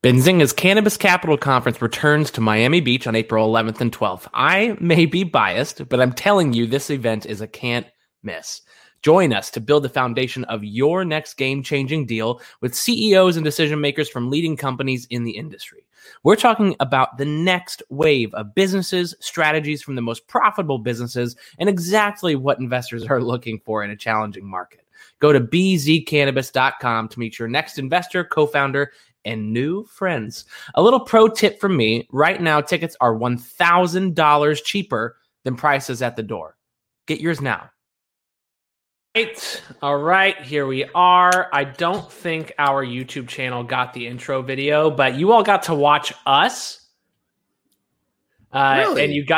Benzinga's Cannabis Capital Conference returns to Miami Beach on April 11th and 12th. I may be biased, but I'm telling you, this event is a can't miss. Join us to build the foundation of your next game-changing deal with CEOs and decision makers from leading companies in the industry. We're talking about the next wave of businesses, strategies from the most profitable businesses, and exactly what investors are looking for in a challenging market. Go to bzcannabis.com to meet your next investor, co-founder, and new friends. A little pro tip from me. Right now, tickets are $1,000 cheaper than prices at the door. Get yours now. All right, here we are. I don't think our YouTube channel got the intro video, but you all got to watch us. Really? And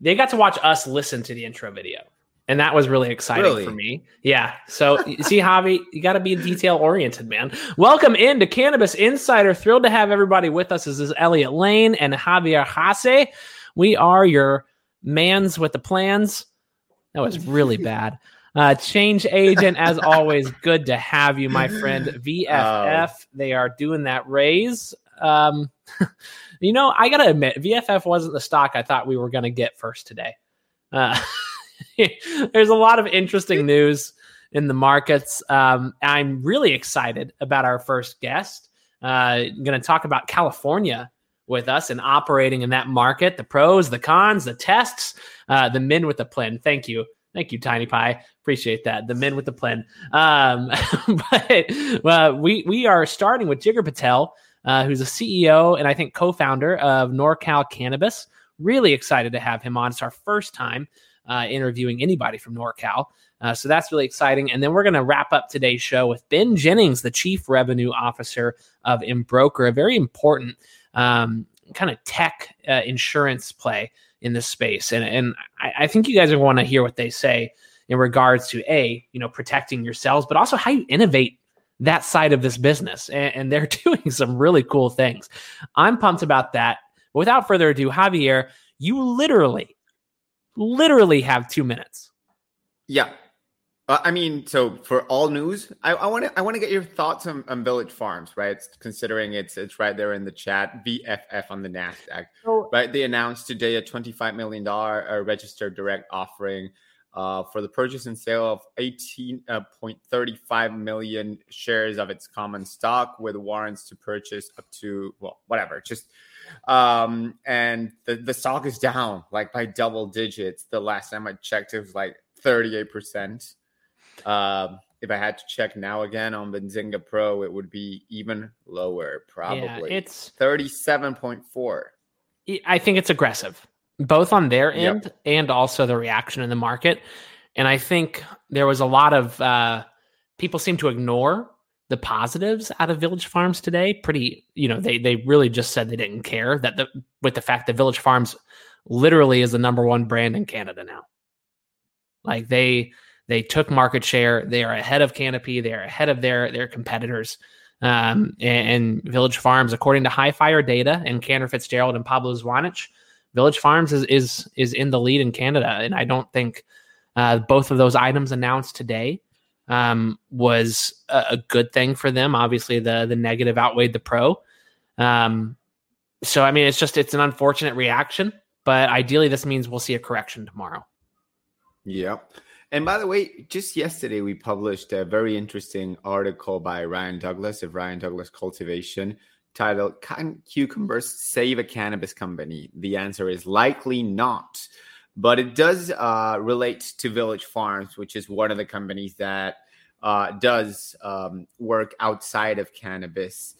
they got to watch us listen to the intro video. And that was really exciting for me. Yeah. So, see, Javi, you got to be detail-oriented, man. Welcome into Cannabis Insider. Thrilled to have everybody with us. This is Elliot Lane and Javier Hase. We are your mans with the plans. That was really bad. Change agent, as always, good to have you, my friend. VFF, they are doing that raise. You know, I got to admit, VFF wasn't the stock I thought we were going to get first today. There's a lot of interesting news in the markets. I'm really excited about our first guest. I'm going to talk about California with us and operating in that market, the pros, the cons, the tests, the men with the plan. Thank you. Thank you, Tiny Pie. Appreciate that. The men with the plan. But we are starting with Jigar Patel, who's a CEO and I think co-founder of NorCal Cannabis. Really excited to have him on. It's our first time interviewing anybody from NorCal. So that's really exciting. And then we're going to wrap up today's show with Ben Jennings, the Chief Revenue Officer of Embroker, a very important kind of tech insurance play in this space. And I think you guys are going to hear what they say in regards to, A, you know, protecting yourselves, but also how you innovate that side of this business. And they're doing some really cool things. I'm pumped about that. But without further ado, Javier, you literally have 2 minutes. Yeah. I mean, so for all news, I want to get your thoughts on Village Farms, right? Considering it's right there in the chat, VFF on the Nasdaq, right? They announced today a $25 million registered direct offering for the purchase and sale of 18.35 million shares of its common stock with warrants to purchase up to, well, whatever, just and the stock is down like by double digits. The last time I checked, it was like 38%. If I had to check now again on Benzinga Pro, it would be even lower, probably. Yeah, it's 37.4. I think it's aggressive, both on their end and also the reaction in the market. And I think there was a lot of people seem to ignore the positives out of Village Farms today. Pretty, you know, they really just said they didn't care that with the fact that Village Farms literally is the number one brand in Canada now. Like they took market share. They are ahead of Canopy. They are ahead of their competitors. And Village Farms, according to High Fire data and Cantor Fitzgerald and Pablo Zwanich, Village Farms is in the lead in Canada. And I don't think both of those items announced today was a good thing for them. Obviously the negative outweighed the pro. So, I mean, it's an unfortunate reaction, but ideally this means we'll see a correction tomorrow. Yeah. And by the way, just yesterday, we published a very interesting article by Ryan Douglas of Ryan Douglas Cultivation titled "Can Cucumbers Save a Cannabis Company?" The answer is likely not. But it does relate to Village Farms, which is one of the companies that does work outside of cannabis.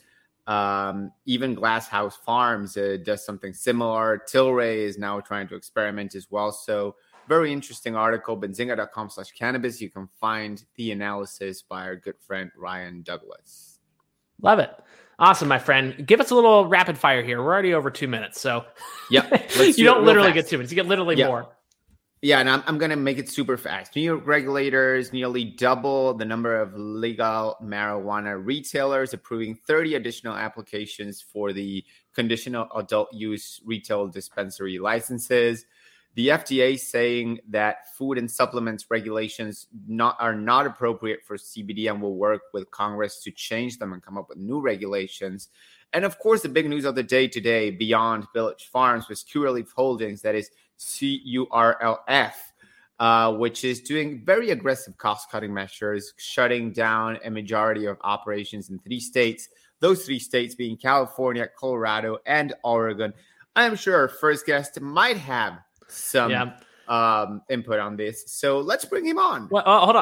Even Glass House Farms does something similar. Tilray is now trying to experiment as well. So very interesting article, benzinga.com/cannabis. You can find the analysis by our good friend Ryan Douglas. Love it. Awesome, my friend. Give us a little rapid fire here. We're already over 2 minutes, so you don't literally get 2 minutes. You get literally more. Yeah, and I'm going to make it super fast. New York regulators nearly double the number of legal marijuana retailers, approving 30 additional applications for the conditional adult use retail dispensary licenses. The FDA saying that food and supplements regulations are not appropriate for CBD and will work with Congress to change them and come up with new regulations. And of course, the big news of the day today beyond Village Farms was Curaleaf Holdings, that is CURLF, which is doing very aggressive cost-cutting measures, shutting down a majority of operations in three states, those three states being California, Colorado, and Oregon. I'm sure our first guest might have some input on this, so let's bring him on. Well, hold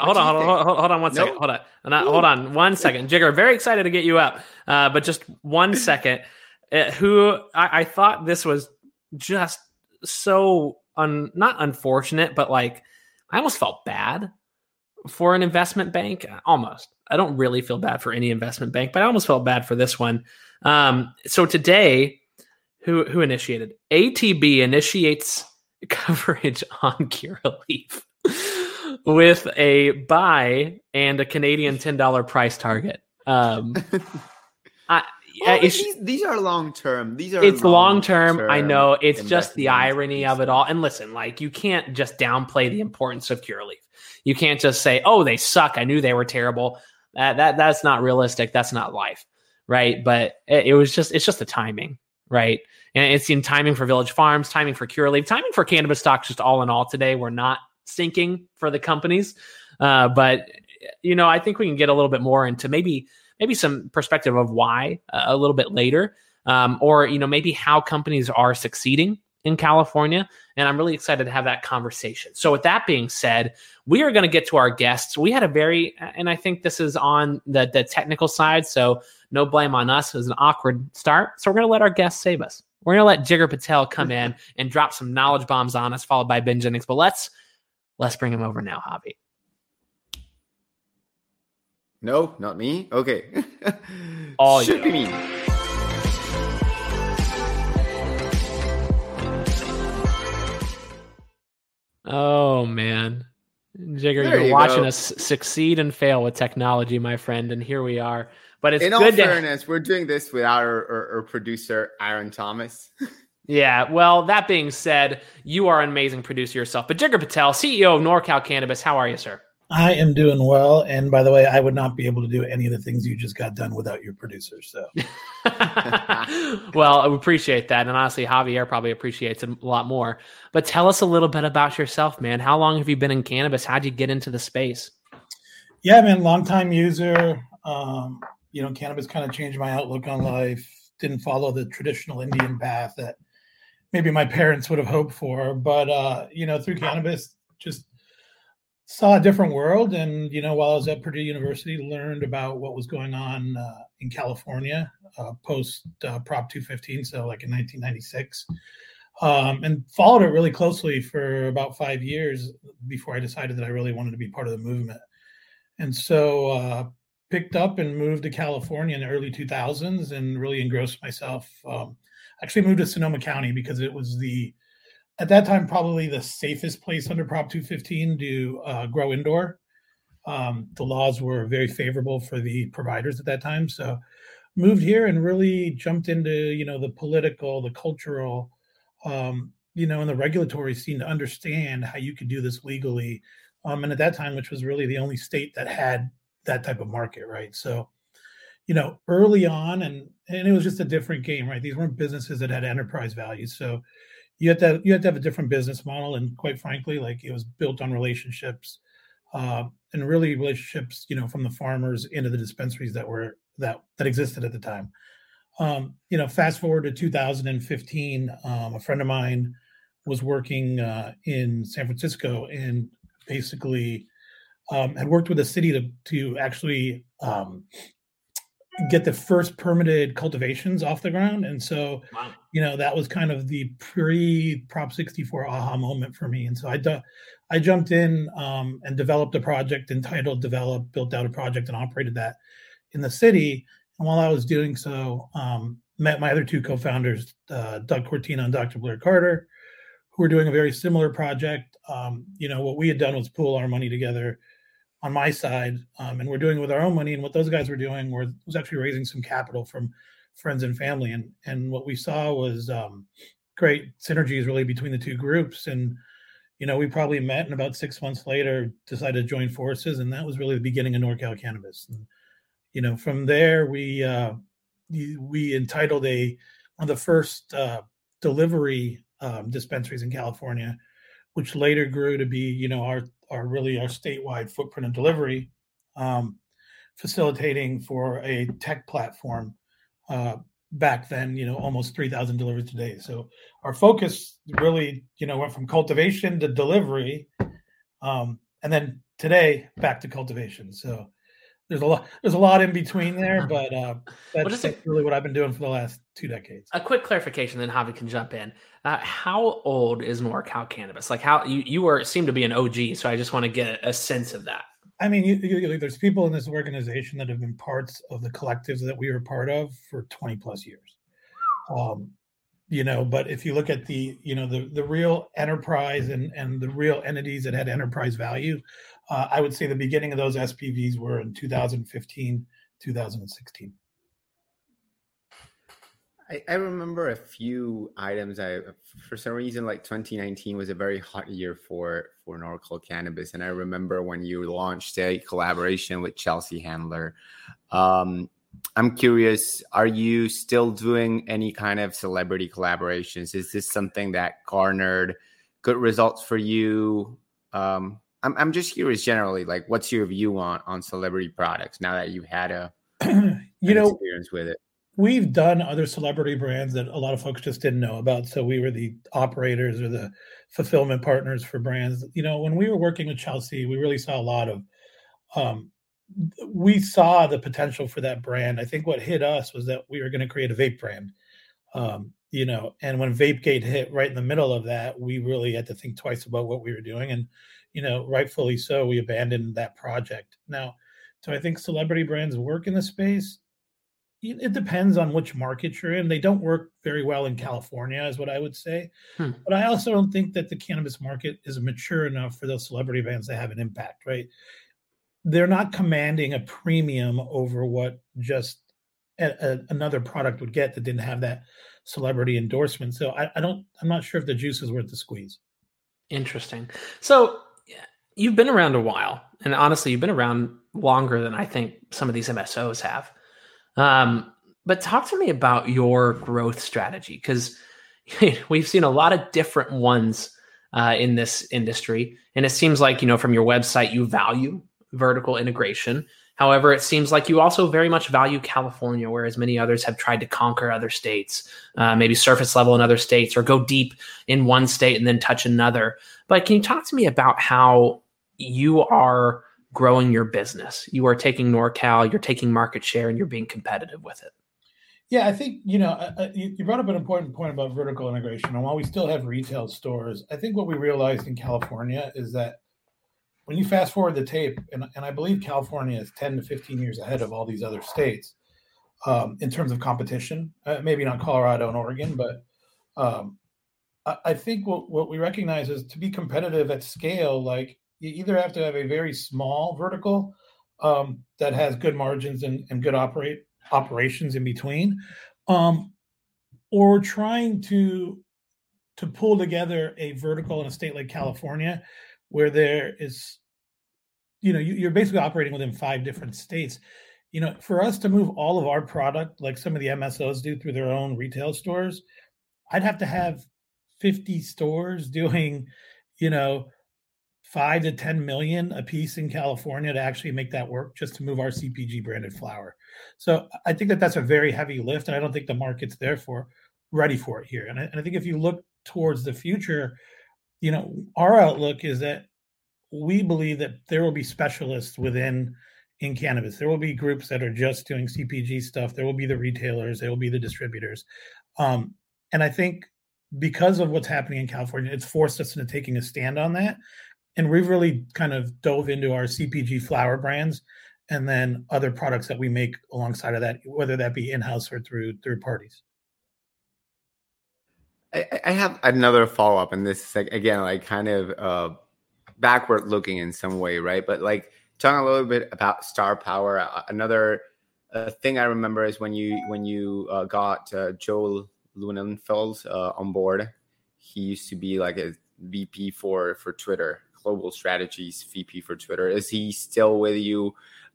on one second. Jigar, very excited to get you up, but just 1 second. I thought this was just so not unfortunate, but like I almost felt bad for an investment bank. Almost. I don't really feel bad for any investment bank, but I almost felt bad for this one. So today, who initiated? ATB initiates coverage on Curaleaf with a buy and a Canadian $10 price target. These are long term. It's long term. I know. It's just the irony of it all. And listen, like, you can't just downplay the importance of Curaleaf. You can't just say, "Oh, they suck. I knew they were terrible." That's not realistic. That's not life, right? But it's just the timing, right? And it seemed timing for Village Farms, timing for Curaleaf, timing for cannabis stocks. Just all in all, today we're not sinking for the companies, but you know, I think we can get a little bit more into maybe some perspective of why a little bit later, or, you know, maybe how companies are succeeding in California. And I'm really excited to have that conversation. So with that being said, we are going to get to our guests. We had and I think this is on the technical side, so no blame on us. It was an awkward start. So we're going to let our guests save us. We're going to let Jigar Patel come in and drop some knowledge bombs on us, followed by Ben Jennings. But let's bring him over now, Javi. No, not me. Okay. All should be me. Oh, man. Jigar, you're watching us succeed and fail with technology, my friend. And here we are. But it's in all fairness, we're doing this with our producer, Aaron Thomas. Yeah, well, that being said, you are an amazing producer yourself. But Jigar Patel, CEO of NorCal Cannabis, how are you, sir? I am doing well. And by the way, I would not be able to do any of the things you just got done without your producer. So, well, I appreciate that. And honestly, Javier probably appreciates it a lot more. But tell us a little bit about yourself, man. How long have you been in cannabis? How'd you get into the space? Yeah, man, longtime user. You know, cannabis kind of changed my outlook on life. Didn't follow the traditional Indian path that maybe my parents would have hoped for. But, you know, through cannabis, just saw a different world. And, you know, while I was at Purdue University, learned about what was going on in California post Prop 215, so like in 1996, and followed it really closely for about 5 years before I decided that I really wanted to be part of the movement. And so picked up and moved to California in the early 2000s and really engrossed myself. Actually moved to Sonoma County because it was at that time, probably the safest place under Prop 215 to grow indoor. The laws were very favorable for the providers at that time. So moved here and really jumped into, you know, the political, the cultural, you know, and the regulatory scene to understand how you could do this legally. And at that time, which was really the only state that had that type of market, right? So, you know, early on, and it was just a different game, right? These weren't businesses that had enterprise value. So You had to have a different business model, and quite frankly, like, it was built on relationships, and really relationships, you know, from the farmers into the dispensaries that existed at the time. You know, fast forward to 2015, a friend of mine was working in San Francisco, and basically had worked with the city to actually get the first permitted cultivations off the ground. And so, wow, you know, that was kind of the pre-Prop 64 aha moment for me. And so I jumped in and developed a project entitled Develop, built out a project and operated that in the city. And while I was doing so, met my other two co-founders, Doug Cortina and Dr. Blair Carter, who were doing a very similar project. You know, what we had done was pool our money together on my side, and we're doing it with our own money. And what those guys were doing was actually raising some capital from friends and family. And what we saw was great synergies really between the two groups. And, you know, we probably met, and about 6 months later decided to join forces. And that was really the beginning of NorCal Cannabis. And, you know, from there, we we entitled one of the first delivery dispensaries in California, which later grew to be, you know, our statewide footprint of delivery, facilitating for a tech platform back then, you know, almost 3,000 deliveries a day. So our focus really, you know, went from cultivation to delivery, and then today back to cultivation. So there's a lot in between there, but that's really what I've been doing for the last 2 decades. A quick clarification, then Javi can jump in. How old is NorCal Cannabis? Like, how you seem to be an OG, so I just want to get a sense of that. I mean, there's people in this organization that have been parts of the collectives that we were part of for 20 plus years. You know, but if you look at the real enterprise and the real entities that had enterprise value, I would say the beginning of those SPVs were in 2015, 2016. I remember a few items. For some reason, like 2019 was a very hot year for NorCal Cannabis. And I remember when you launched a collaboration with Chelsea Handler. I'm curious, are you still doing any kind of celebrity collaborations? Is this something that garnered good results for you? I'm just curious generally, like, what's your view on celebrity products now that you've had an experience with it? We've done other celebrity brands that a lot of folks just didn't know about. So we were the operators or the fulfillment partners for brands. You know, when we were working with Chelsea, we really saw a lot of we saw the potential for that brand. I think what hit us was that we were going to create a vape brand, you know, and when Vapegate hit right in the middle of that, we really had to think twice about what we were doing. And, you know, rightfully so, we abandoned that project. Now, do I think celebrity brands work in the space? It depends on which market you're in. They don't work very well in California is what I would say. But I also don't think that the cannabis market is mature enough for those celebrity brands to have an impact, right? They're not commanding a premium over what just another product would get that didn't have that celebrity endorsement. So I'm not sure if the juice is worth the squeeze. Interesting. So you've been around a while, and honestly, you've been around longer than I think some of these MSOs have. But talk to me about your growth strategy, because we've seen a lot of different ones in this industry. And it seems like, you know, from your website, you value vertical integration. However, it seems like you also very much value California, whereas many others have tried to conquer other states, maybe surface level in other states, or go deep in one state and then touch another. But can you talk to me about how you are growing your business? You are taking NorCal, you're taking market share, and you're being competitive with it. Yeah, I think, you know, you brought up an important point about vertical integration. And while we still have retail stores, I think what we realized in California is that when you fast forward the tape, and I believe California is 10 to 15 years ahead of all these other states in terms of competition, maybe not Colorado and Oregon, but I think what we recognize is to be competitive at scale, like, you either have to have a very small vertical that has good margins and good operations in between, or trying to pull together a vertical in a state like California, where there is, you know, you're basically operating within 5 different states. You know, for us to move all of our product, like some of the MSOs do through their own retail stores, I'd have to have 50 stores doing, you know, 5 to 10 million a piece in California to actually make that work, just to move our CPG branded flower. So I think that that's a very heavy lift, and I don't think the market's ready for it here. And I think if you look towards the future, you know, our outlook is that we believe that there will be specialists in cannabis. There will be groups that are just doing CPG stuff. There will be the retailers. There will be the distributors. And I think because of what's happening in California, it's forced us into taking a stand on that. And we've really kind of dove into our CPG flower brands and then other products that we make alongside of that, whether that be in-house or through third parties. I have another follow-up, and this is, like, again, like, kind of backward looking in some way, right? But, like, talking a little bit about star power, another thing I remember is when you got Joel Lunenfeld on board. He used to be like a VP for Twitter, global strategies VP for Twitter. Is he still with you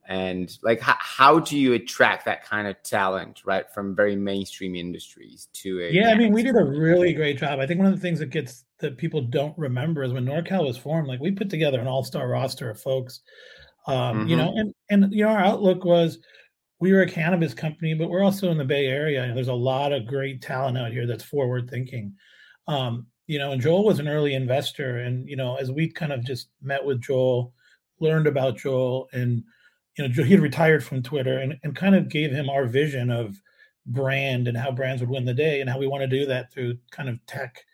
And like, how do you attract that kind of talent, right, from very mainstream industries to a... Yeah, I mean, we did a really great job. I think one of the things that people don't remember is when NorCal was formed, like we put together an all-star roster of folks, mm-hmm. you know, and you know, our outlook was we were a cannabis company, but we're also in the Bay Area, and there's a lot of great talent out here that's forward-thinking. You know, and Joel was an early investor, and, you know, as we kind of just met with Joel, learned about Joel, and you know, he had retired from Twitter and kind of gave him our vision of brand and how brands would win the day and how we want to do that through kind of tech.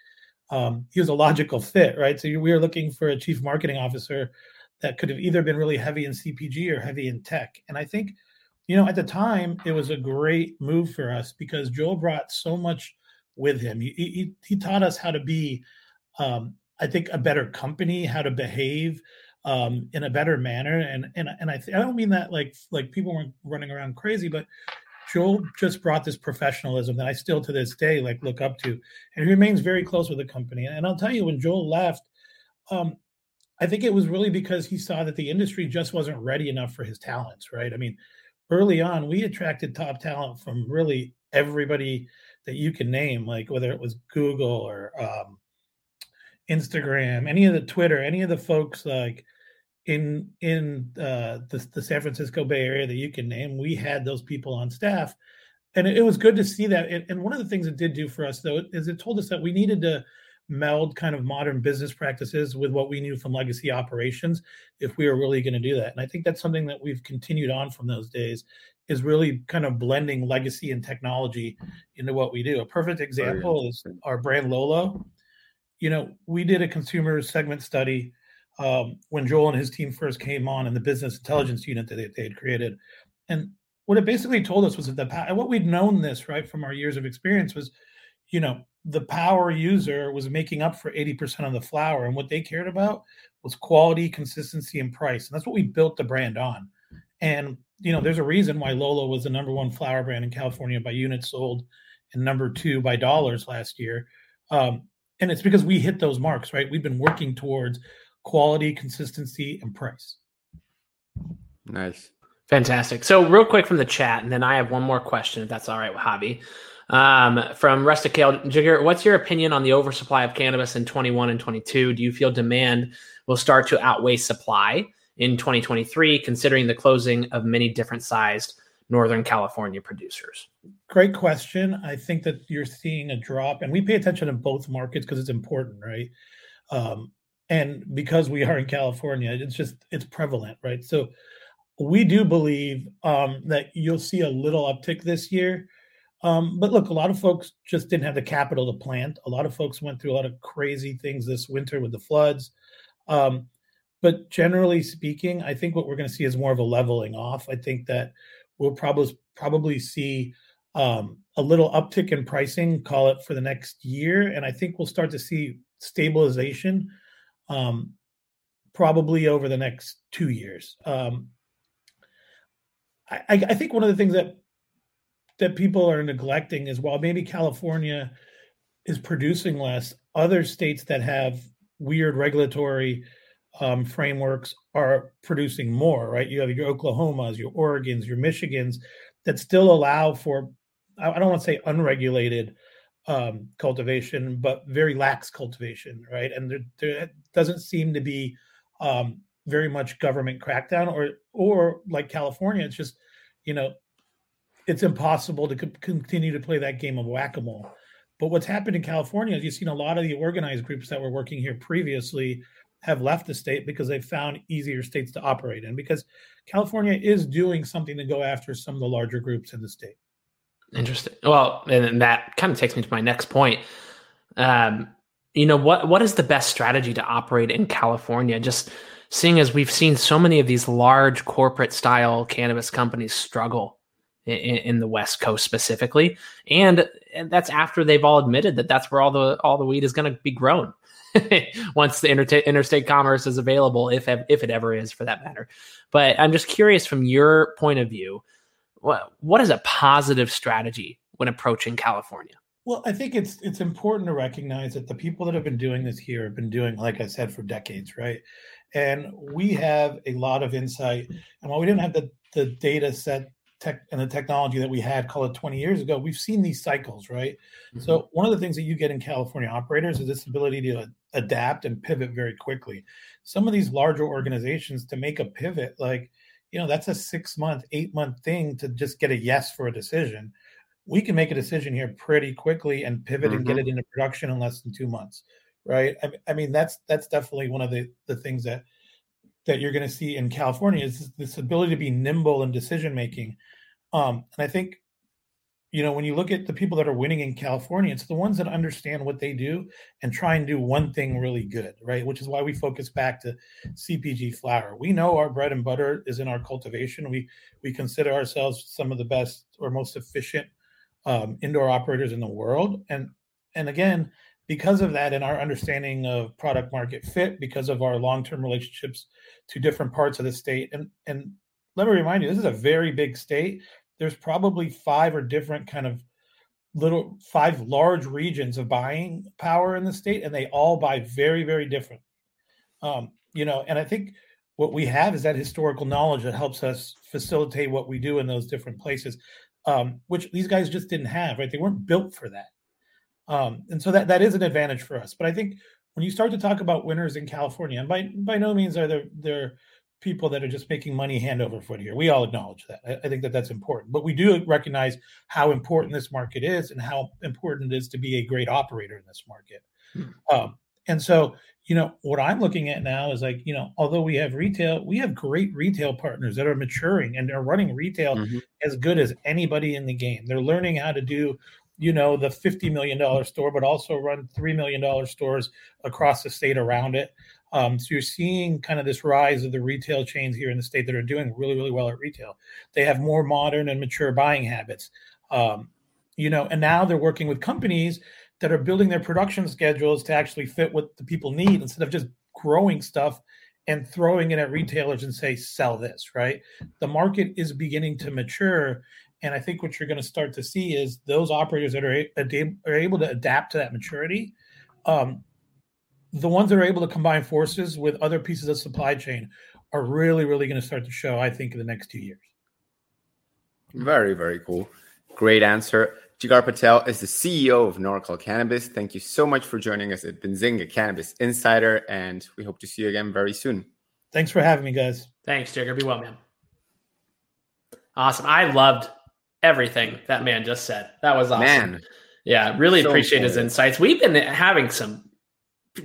He was a logical fit, right? So we were looking for a chief marketing officer that could have either been really heavy in CPG or heavy in tech. And I think, you know, at the time, it was a great move for us because Joel brought so much with him. He taught us how to be, I think, a better company, how to behave in a better manner. And I don't mean that like people weren't running around crazy, but Joel just brought this professionalism that I still to this day, like look up to, and he remains very close with the company. And I'll tell you, when Joel left, I think it was really because he saw that the industry just wasn't ready enough for his talents. Right. I mean, early on, we attracted top talent from really everybody that you can name, like whether it was Google or, Instagram, any of the Twitter, any of the folks like in the San Francisco Bay Area that you can name, we had those people on staff. And it was good to see that. And one of the things it did do for us, though, is it told us that we needed to meld kind of modern business practices with what we knew from legacy operations if we were really going to do that. And I think that's something that we've continued on from those days, is really kind of blending legacy and technology into what we do. A perfect example is our brand Lolo. You know, we did a consumer segment study when Joel and his team first came on in the business intelligence unit that they had created. And what it basically told us was that what we'd known this, right, from our years of experience was, you know, the power user was making up for 80% of the flower. And what they cared about was quality, consistency, and price. And that's what we built the brand on. And, you know, there's a reason why Lolo was the number one flower brand in California by units sold and number two by dollars last year. And it's because we hit those marks, right? We've been working towards quality, consistency, and price. Nice. Fantastic. So real quick from the chat, and then I have one more question, if that's all right with Javi. From Rusticale, Jigar, what's your opinion on the oversupply of cannabis in 21 and 22? Do you feel demand will start to outweigh supply in 2023, considering the closing of many different sized Northern California producers? Great question. I think that you're seeing a drop, and we pay attention to both markets because it's important, right? And because we are in California, it's prevalent, right? So we do believe that you'll see a little uptick this year. But look, a lot of folks just didn't have the capital to plant. A lot of folks went through a lot of crazy things this winter with the floods. But generally speaking, I think what we're going to see is more of a leveling off. I think that we'll probably see a little uptick in pricing, call it, for the next year. And I think we'll start to see stabilization probably over the next 2 years. I think one of the things that people are neglecting is, while maybe California is producing less, other states that have weird regulatory frameworks are producing more, right? You have your Oklahomas, your Oregons, your Michigans that still allow for, I don't want to say unregulated cultivation, but very lax cultivation, right? And there doesn't seem to be very much government crackdown, or like California, it's just, you know, it's impossible to continue to play that game of whack-a-mole. But what's happened in California is you've seen a lot of the organized groups that were working here previously have left the state because they've found easier states to operate in, because California is doing something to go after some of the larger groups in the state. Interesting. Well, and that kind of takes me to my next point. You know, what is the best strategy to operate in California? Just seeing as we've seen so many of these large corporate style cannabis companies struggle in the West Coast specifically. And that's after they've all admitted that that's where all the weed is going to be grown. Once the interstate commerce is available, if it ever is, for that matter. But I'm just curious, from your point of view, what is a positive strategy when approaching California? Well, I think it's important to recognize that the people that have been doing this here have been doing, like I said, for decades, right? And we have a lot of insight. And while we didn't have the the data set tech and the technology that we had, call it 20 years ago, we've seen these cycles, right? Mm-hmm. So one of the things that you get in California operators is this ability to adapt and pivot very quickly. Some of these larger organizations, to make a pivot, like, you know, that's a 6 month, 8 month thing to just get a yes for a decision. We can make a decision here pretty quickly and pivot mm-hmm. and get it into production in less than 2 months, right? I mean, that's definitely one of the things that you're going to see in California is this ability to be nimble in decision-making. And I think, you know, when you look at the people that are winning in California, it's the ones that understand what they do and try and do one thing really good, right? Which is why we focus back to CPG flower. We know our bread and butter is in our cultivation. We consider ourselves some of the best or most efficient indoor operators in the world. And again, because of that and our understanding of product market fit, because of our long-term relationships to different parts of the state. And let me remind you, this is a very big state. There's probably five large regions of buying power in the state, and they all buy very, very different. You know, and I think what we have is that historical knowledge that helps us facilitate what we do in those different places, which these guys just didn't have, right? They weren't built for that. And so that is an advantage for us. But I think when you start to talk about winners in California, and by no means are there people that are just making money hand over foot here. We all acknowledge that. I think that that's important. But we do recognize how important this market is and how important it is to be a great operator in this market. And so, you know, what I'm looking at now is like, you know, although we have retail, we have great retail partners that are maturing and are running retail mm-hmm. as good as anybody in the game. They're learning how to do, you know, the $50 million store, but also run $3 million stores across the state around it. So you're seeing kind of this rise of the retail chains here in the state that are doing really, really well at retail. They have more modern and mature buying habits, you know, and now they're working with companies that are building their production schedules to actually fit what the people need instead of just growing stuff and throwing it at retailers and say, sell this, right? The market is beginning to mature. And I think what you're going to start to see is those operators that are able to adapt to that maturity, the ones that are able to combine forces with other pieces of supply chain are really, really going to start to show, I think, in the next 2 years. Very, very cool. Great answer. Jigar Patel is the CEO of NorCal Cannabis. Thank you so much for joining us at Benzinga Cannabis Insider, and we hope to see you again very soon. Thanks for having me, guys. Thanks, Jigar. Be well, man. Awesome. I loved everything that man just said. That was awesome. Man. Yeah, really so appreciate his insights. We've been having some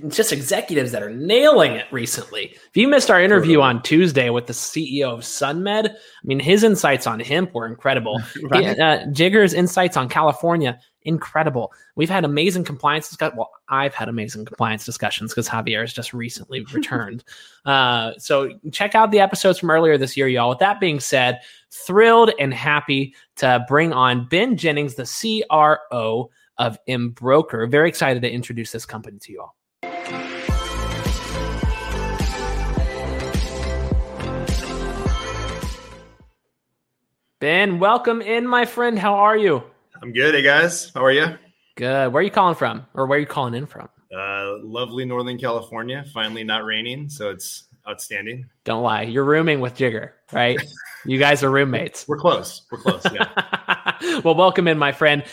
just executives that are nailing it recently. If you missed our interview on Tuesday with the CEO of SunMed, I mean, his insights on hemp were incredible. Right. Jigger's insights on California, incredible. We've had amazing compliance discussions. Well, I've had amazing compliance discussions because Javier has just recently returned. So check out the episodes from earlier this year, y'all. With that being said, thrilled and happy to bring on Ben Jennings, the CRO of Embroker. Very excited to introduce this company to you all. Ben, welcome in, my friend. How are you? I'm good. Hey, guys. How are you? Good. Where are you calling from? Or where are you calling in from? Lovely Northern California. Finally not raining, so it's outstanding. Don't lie. You're rooming with Jigger, right? You guys are roommates. We're close, yeah. Well, welcome in, my friend.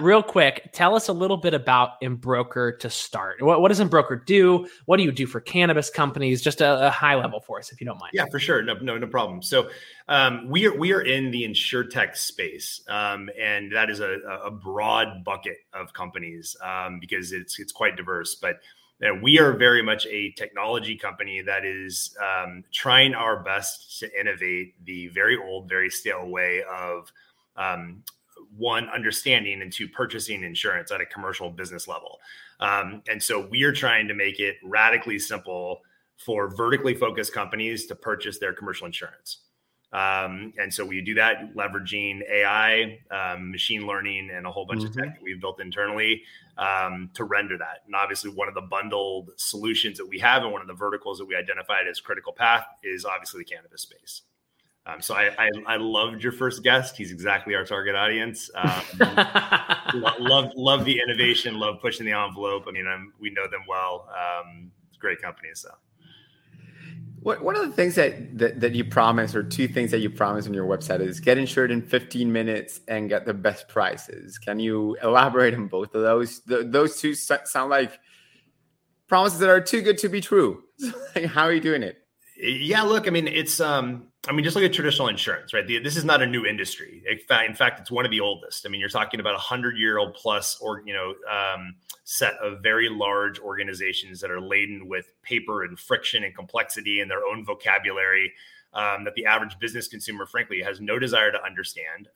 Real quick, tell us a little bit about Embroker to start. What does Embroker do? What do you do for cannabis companies? Just a high level for us, if you don't mind. Yeah, for sure. No problem. So we are in the insurtech space, and that is a broad bucket of companies because it's quite diverse. But we are very much a technology company that is trying our best to innovate the very old, very stale way of one, understanding, and two, purchasing insurance at a commercial business level. And so we are trying to make it radically simple for vertically focused companies to purchase their commercial insurance. And so we do that leveraging AI, machine learning, and a whole bunch of tech that we've built internally to render that. And obviously, one of the bundled solutions that we have and one of the verticals that we identified as critical path is obviously the cannabis space. So I loved your first guest. He's exactly our target audience. Love the innovation, love pushing the envelope. I mean, we know them well. It's a great company, so. One of the things that you promise, or two things that you promise on your website, is get insured in 15 minutes and get the best prices. Can you elaborate on both of those? Those two sound like promises that are too good to be true. How are you doing it? Yeah, look, I mean, it's, just look at traditional insurance, right? This is not a new industry. In fact, it's one of the oldest. I mean, you're talking about 100-year-old plus, or, set of very large organizations that are laden with paper and friction and complexity and their own vocabulary that the average business consumer, frankly, has no desire to understand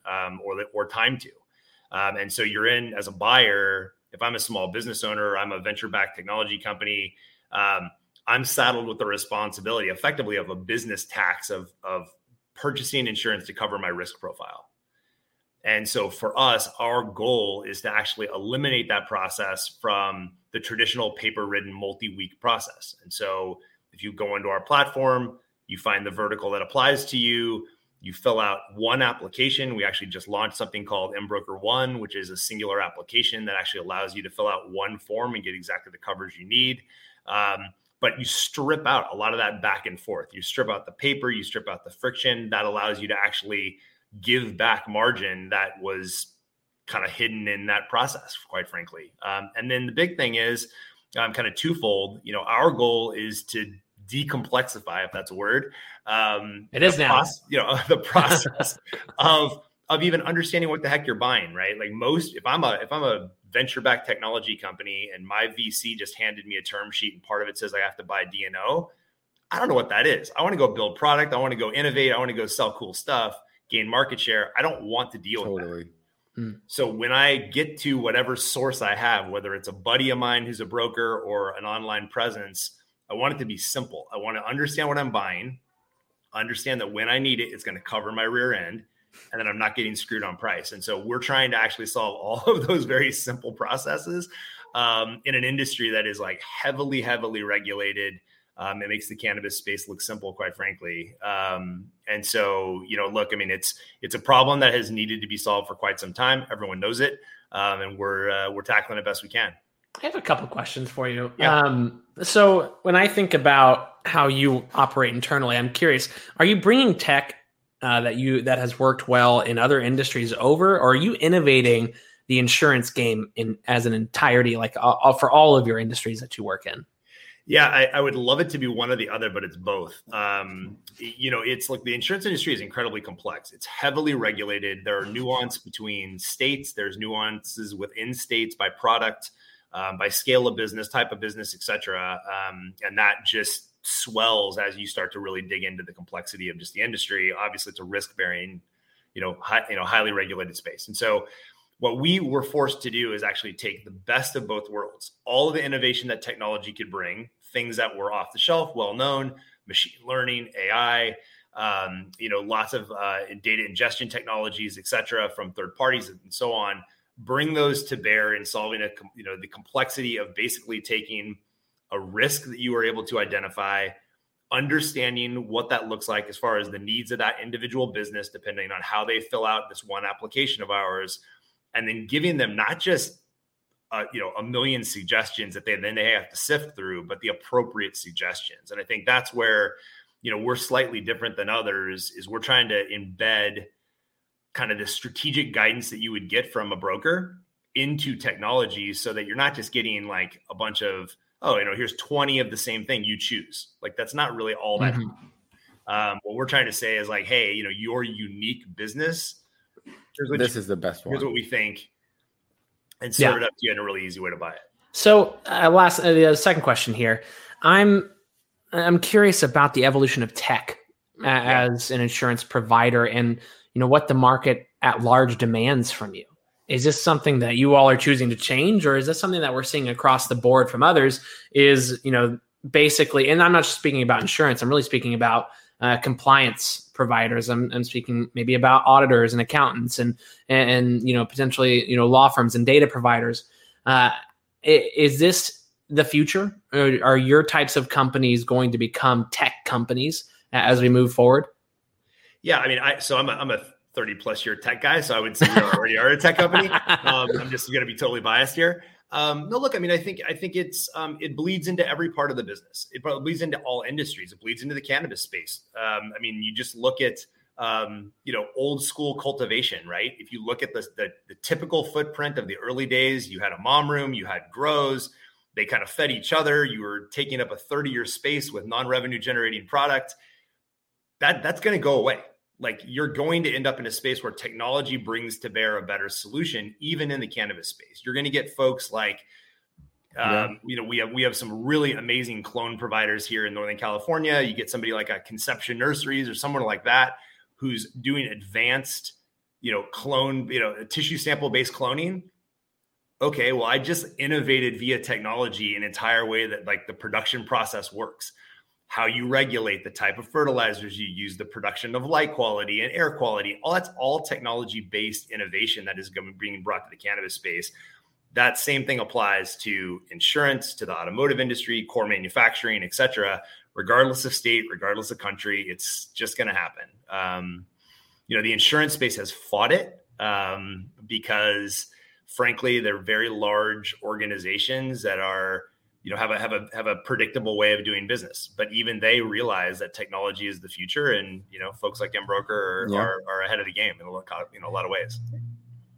or time to. And so you're in as a buyer. If I'm a small business owner, I'm a venture-backed technology company. I'm saddled with the responsibility effectively of a business tax of purchasing insurance to cover my risk profile. And so for us, our goal is to actually eliminate that process from the traditional paper-ridden multi-week process. And so if you go into our platform, you find the vertical that applies to you, you fill out one application. We actually just launched something called Embroker One, which is a singular application that actually allows you to fill out one form and get exactly the coverage you need. But you strip out a lot of that back and forth. You strip out the paper, you strip out the friction. That allows you to actually give back margin that was kind of hidden in that process, quite frankly. And then the big thing is kind of twofold. Our goal is to decomplexify, if that's a word. It is now. The process of even understanding what the heck you're buying, right? Like if I'm a venture-backed technology company and my VC just handed me a term sheet and part of it says I have to buy D&O, I don't know what that is. I want to go build product. I want to go innovate. I want to go sell cool stuff, gain market share. I don't want to deal with that. Mm. So when I get to whatever source I have, whether it's a buddy of mine who's a broker or an online presence, I want it to be simple. I want to understand what I'm buying, understand that when I need it, it's going to cover my rear end, and then I'm not getting screwed on price. And so we're trying to actually solve all of those very simple processes in an industry that is like heavily, heavily regulated. It makes the cannabis space look simple, quite frankly. And so, it's a problem that has needed to be solved for quite some time. Everyone knows it. And we're tackling it best we can. I have a couple of questions for you. Yeah. So when I think about how you operate internally, I'm curious, are you bringing tech that has worked well in other industries over, or are you innovating the insurance game as an entirety, like for all of your industries that you work in? Yeah, I would love it to be one or the other, but it's both. It's like the insurance industry is incredibly complex. It's heavily regulated. There are nuances between states. There's nuances within states by product, by scale of business, type of business, et cetera. And that just swells as you start to really dig into the complexity of just the industry. Obviously, it's a risk-bearing, highly regulated space. And so, what we were forced to do is actually take the best of both worlds, all of the innovation that technology could bring, things that were off the shelf, well-known, machine learning, AI, lots of data ingestion technologies, et cetera, from third parties and so on. Bring those to bear in solving the complexity of basically taking a risk that you were able to identify, understanding what that looks like as far as the needs of that individual business, depending on how they fill out this one application of ours, and then giving them not just a million suggestions that they have to sift through, but the appropriate suggestions. And I think that's where we're slightly different than others, is we're trying to embed kind of the strategic guidance that you would get from a broker into technology, so that you're not just getting like a bunch of here's 20 of the same thing, you choose. Like, that's not really all that. Mm-hmm. What we're trying to say is like, hey, your unique business, is the best one. Here's what we think. And serve it up to you in a really easy way to buy it. So the second question here, I'm curious about the evolution of tech as an insurance provider and, what the market at large demands from you. Is this something that you all are choosing to change, or is this something that we're seeing across the board from others is, basically, and I'm not just speaking about insurance, I'm really speaking about compliance providers. I'm speaking maybe about auditors and accountants and potentially, law firms and data providers. Is this the future? Are your types of companies going to become tech companies as we move forward? Yeah. I mean, I'm a 30 plus year tech guy. So I would say we already are a tech company. I'm just going to be totally biased here. No, look, I mean, I think it's it bleeds into every part of the business. It bleeds into all industries. It bleeds into the cannabis space. I mean, you just look at old school cultivation, right? If you look at the typical footprint of the early days, you had a mom room, you had grows, they kind of fed each other. You were taking up a 30-year space with non-revenue generating product. That's going to go away. Like, you're going to end up in a space where technology brings to bear a better solution, even in the cannabis space. You're going to get folks like, we have some really amazing clone providers here in Northern California. You get somebody like a Conception Nurseries or someone like that, who's doing advanced, clone, tissue sample based cloning. Okay, well, I just innovated via technology an entire way that like the production process works. How you regulate the type of fertilizers you use, the production of light quality and air quality, all that's all technology-based innovation that is being brought to the cannabis space. That same thing applies to insurance, to the automotive industry, core manufacturing, et cetera, regardless of state, regardless of country, it's just going to happen. The insurance space has fought it because, frankly, they're very large organizations that are, have a predictable way of doing business, but even they realize that technology is the future, and folks like Embroker are ahead of the game in a lot of ways.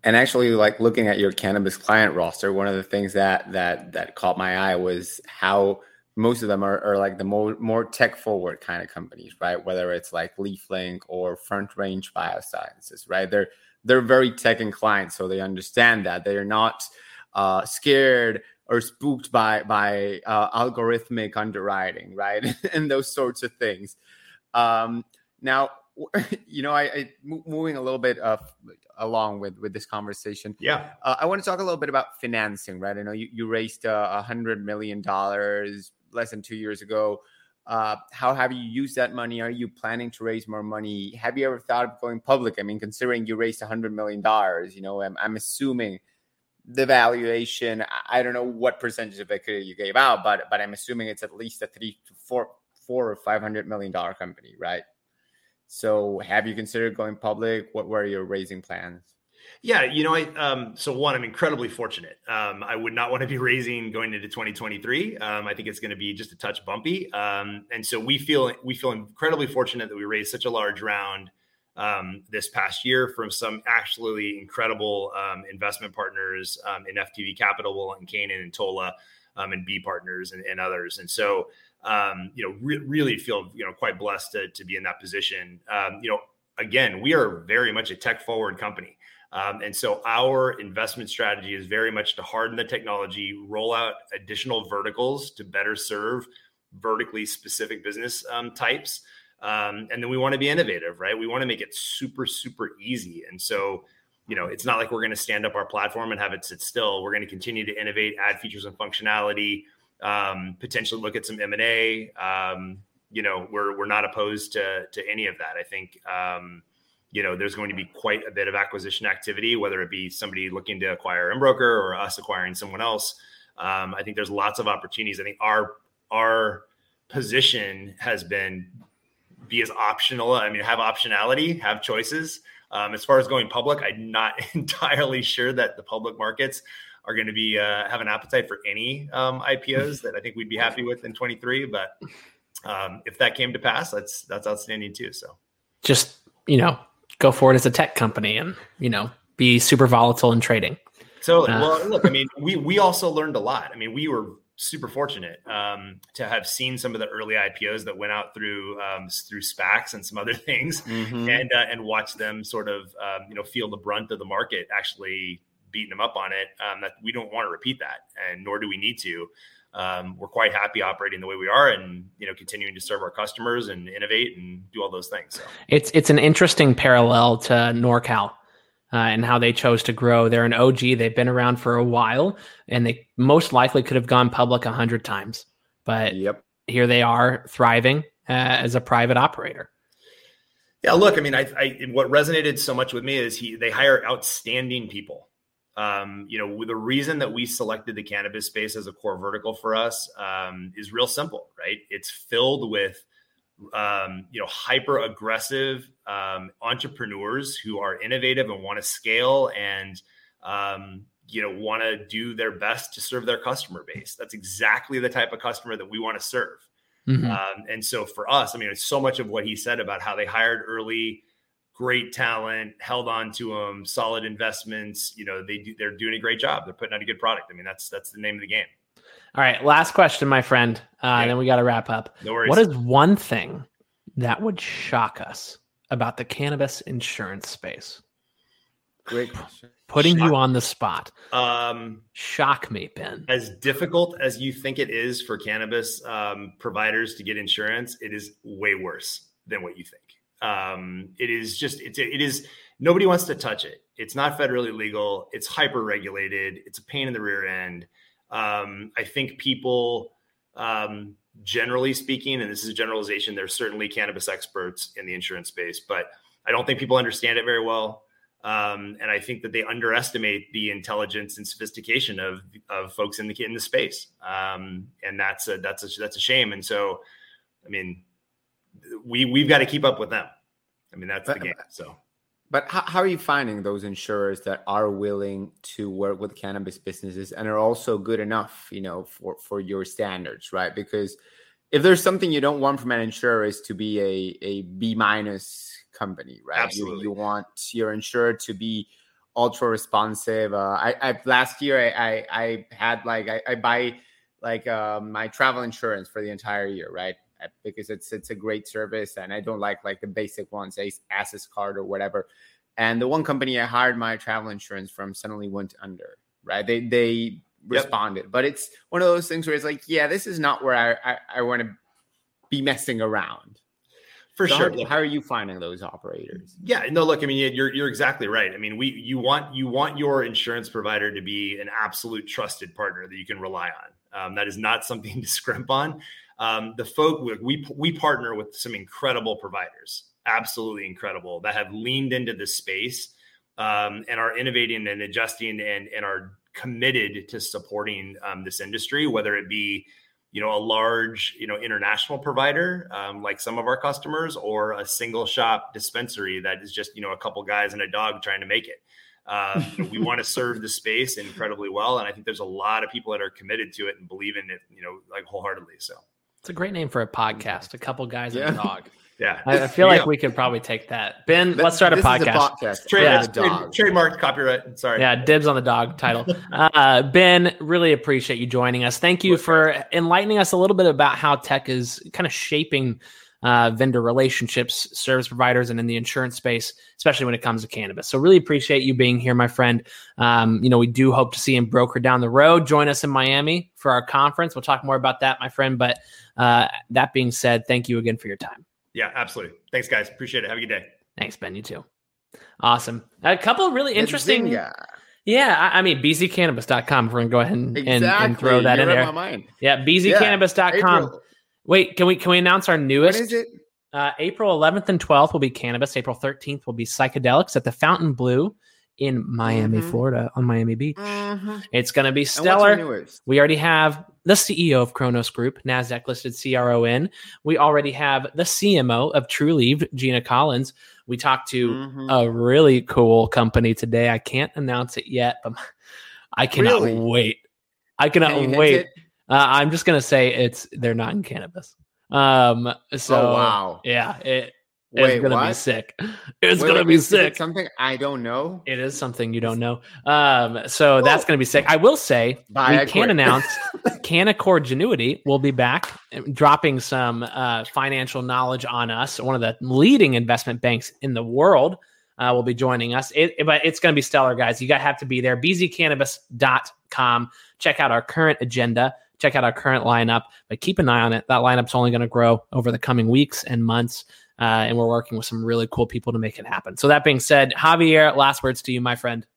And actually, like, looking at your cannabis client roster, one of the things that caught my eye was how most of them are like the more tech forward kind of companies, right? Whether it's like LeafLink or Front Range Biosciences, right? They're very tech inclined, so they understand that they are not scared or spooked by algorithmic underwriting, right? And those sorts of things. Now, I moving a little bit along with this conversation. Yeah, I want to talk a little bit about financing, right? I know you raised $100 million less than 2 years ago. How have you used that money? Are you planning to raise more money? Have you ever thought of going public? I mean, considering you raised $100 million, I'm assuming the valuation, I don't know what percentage of equity you gave out, but I'm assuming it's at least a $300 to $400 or $500 million company, right? So have you considered going public? What were your raising plans? Yeah, so I'm incredibly fortunate. I would not want to be raising going into 2023. I think it's going to be just a touch bumpy. And so we feel incredibly fortunate that we raised such a large round this past year from some actually incredible investment partners in FTV Capital, Will and Kanan and Tola, and B Partners and others. And so, really feel, quite blessed to be in that position. Again, we are very much a tech forward company. And so our investment strategy is very much to harden the technology, roll out additional verticals to better serve vertically specific business types. And then we want to be innovative, right? We want to make it super, super easy. And so, it's not like we're going to stand up our platform and have it sit still. We're going to continue to innovate, add features and functionality, potentially look at some M&A. We're not opposed to any of that. I think, there's going to be quite a bit of acquisition activity, whether it be somebody looking to acquire Embroker or us acquiring someone else. I think there's lots of opportunities. I think our position has been be as optional. I mean, have optionality, have choices. As far as going public, I'm not entirely sure that the public markets are going to be have an appetite for any IPOs that I think we'd be happy with in 23. But if that came to pass, that's outstanding too. So just, go for it as a tech company and, be super volatile in trading. So, well, look, I mean, we also learned a lot. I mean, we were super fortunate to have seen some of the early IPOs that went out through SPACs and some other things, and watch them sort of feel the brunt of the market actually beating them up on it. That we don't want to repeat that, and nor do we need to. We're quite happy operating the way we are, and continuing to serve our customers and innovate and do all those things. So. It's an interesting parallel to NorCal. And how they chose to grow. They're an OG. They've been around for a while, and they most likely could have gone public 100 times. But here they are thriving as a private operator. Yeah, look, I mean, I what resonated so much with me is they hire outstanding people. The reason that we selected the cannabis space as a core vertical for us is real simple, right? It's filled with hyper aggressive entrepreneurs who are innovative and want to scale and want to do their best to serve their customer base. That's exactly the type of customer that we want to serve. Mm-hmm. And so for us, I mean, it's so much of what he said about how they hired early, great talent, held on to them, solid investments. You know, they're doing a great job. They're putting out a good product. I mean, that's the name of the game. All right. Last question, my friend. And then we got to wrap up. No worries. What is one thing that would shock us about the cannabis insurance space? Great question. Putting you on the spot. Shock me, Ben. As difficult as you think it is for cannabis providers to get insurance, it is way worse than what you think. It is nobody wants to touch it. It's not federally legal. It's hyper-regulated. It's a pain in the rear end. I think people, generally speaking, and this is a generalization, there's certainly cannabis experts in the insurance space, but I don't think people understand it very well. And I think that they underestimate the intelligence and sophistication of folks in the space. And that's a shame. And so, I mean, we've got to keep up with them. I mean, that's the game. So, but how are you finding those insurers that are willing to work with cannabis businesses and are also good enough, for your standards, right? Because if there's something you don't want from an insurer is to be a B- company, right? Absolutely. You want your insurer to be ultra responsive. Last year I buy my travel insurance for the entire year, right? Because it's a great service, and I don't like the basic ones, Access card or whatever. And the one company I hired my travel insurance from suddenly went under, right? They responded, yep. But it's one of those things where it's like, yeah, this is not where I want to be messing around. For sure. How are you finding those operators? Yeah, no, look, I mean, you're exactly right. I mean, you want your insurance provider to be an absolute trusted partner that you can rely on. That is not something to scrimp on. We partner with some incredible providers, absolutely incredible, that have leaned into this space and are innovating and adjusting and are committed to supporting this industry, whether it be a large, international provider, like some of our customers, or a single shop dispensary that is just, a couple guys and a dog trying to make it. We want to serve the space incredibly well. And I think there's a lot of people that are committed to it and believe in it, wholeheartedly. So it's a great name for a podcast, a couple guys and a dog. Yeah. I feel like we could probably take that. Ben, let's start a podcast. Trademark, copyright. Sorry. Yeah, dibs on the dog title. Ben, really appreciate you joining us. Thank you for enlightening us a little bit about how tech is kind of shaping vendor relationships, service providers, and in the insurance space, especially when it comes to cannabis. So really appreciate you being here, my friend. We do hope to see Embroker down the road. Join us in Miami for our conference. We'll talk more about that, my friend. But that being said, thank you again for your time. Yeah, absolutely. Thanks, guys. Appreciate it. Have a good day. Thanks, Ben. You too. Awesome. A couple of really interesting. Benzinga. Yeah. I mean, bzcannabis.com. We're going to go ahead and throw that in there. My mind. Yeah. Bzcannabis.com. April. Wait, can we announce our newest? What is it? April 11th and 12th will be cannabis. April 13th will be psychedelics at the Fountain Blue in Miami, Florida, on Miami Beach. Mm-hmm. It's going to be stellar. We already have the CEO of Kronos Group, Nasdaq listed CRON. We already have the CMO of Trulieve, Gina Collins. We talked to a really cool company today. I can't announce it yet, but I cannot wait. I cannot wait. I'm just going to say they're not in cannabis. Oh, wow. Yeah. It's going to be sick. It's going to be sick. Something I don't know. It is something you don't know. So that's going to be sick. I will say we can announce Canaccord Genuity will be back, dropping some financial knowledge on us. One of the leading investment banks in the world will be joining us. But it's going to be stellar, guys. You got to have to be there. bzcannabis.com. Check out our current agenda. Check out our current lineup. But keep an eye on it. That lineup's only going to grow over the coming weeks and months. And we're working with some really cool people to make it happen. So that being said, Javier, last words to you, my friend.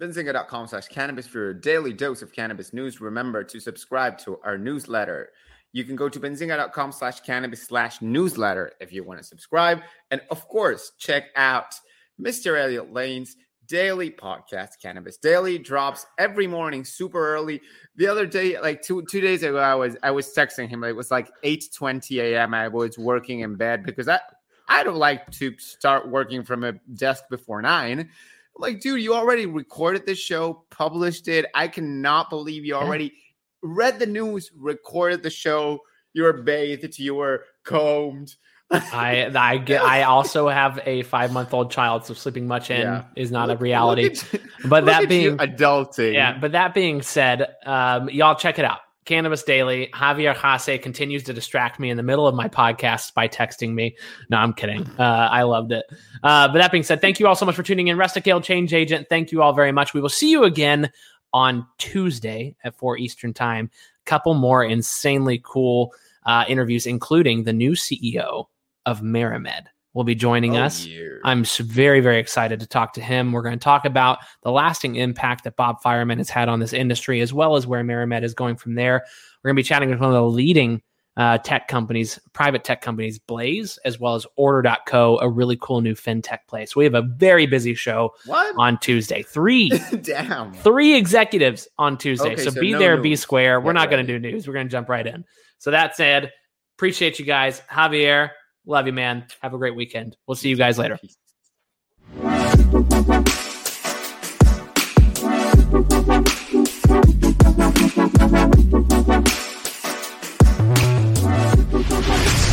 Benzinga.com/cannabis for your daily dose of cannabis news. Remember to subscribe to our newsletter. You can go to benzinga.com/cannabis/newsletter if you want to subscribe. And of course, check out Mr. Elliot Lane's daily podcast, Cannabis Daily, drops every morning super early. The other day, like two days ago, I was texting him. It was like 8:20 a.m. I was working in bed because I don't like to start working from a desk before 9. I'm like, dude, you already recorded this show, published it. I cannot believe you already read the news, recorded the show. You were bathed. You were combed. I also have a 5-month-old child, so sleeping much in is not a reality. But that being adulting, but that being said, y'all check it out. Cannabis Daily. Javier Hase continues to distract me in the middle of my podcast by texting me. No, I'm kidding. I loved it. But that being said, thank you all so much for tuning in. Rusticale Change Agent, thank you all very much. We will see you again on Tuesday at 4 Eastern Time. A couple more insanely cool interviews, including the new CEO of MariMed will be joining us. I'm very, very excited to talk to him. We're going to talk about the lasting impact that Bob Fireman has had on this industry, as well as where MariMed is going from there. We're going to be chatting with one of the leading tech companies, private tech companies, Blaze, as well as Order.co, a really cool new fintech place. We have a very busy show on Tuesday. Three executives on Tuesday. Okay, so be no there, news. Be square. We're not going to do news. We're going to jump right in. So that said, appreciate you guys. Javier, love you, man. Have a great weekend. We'll see you guys later. Peace.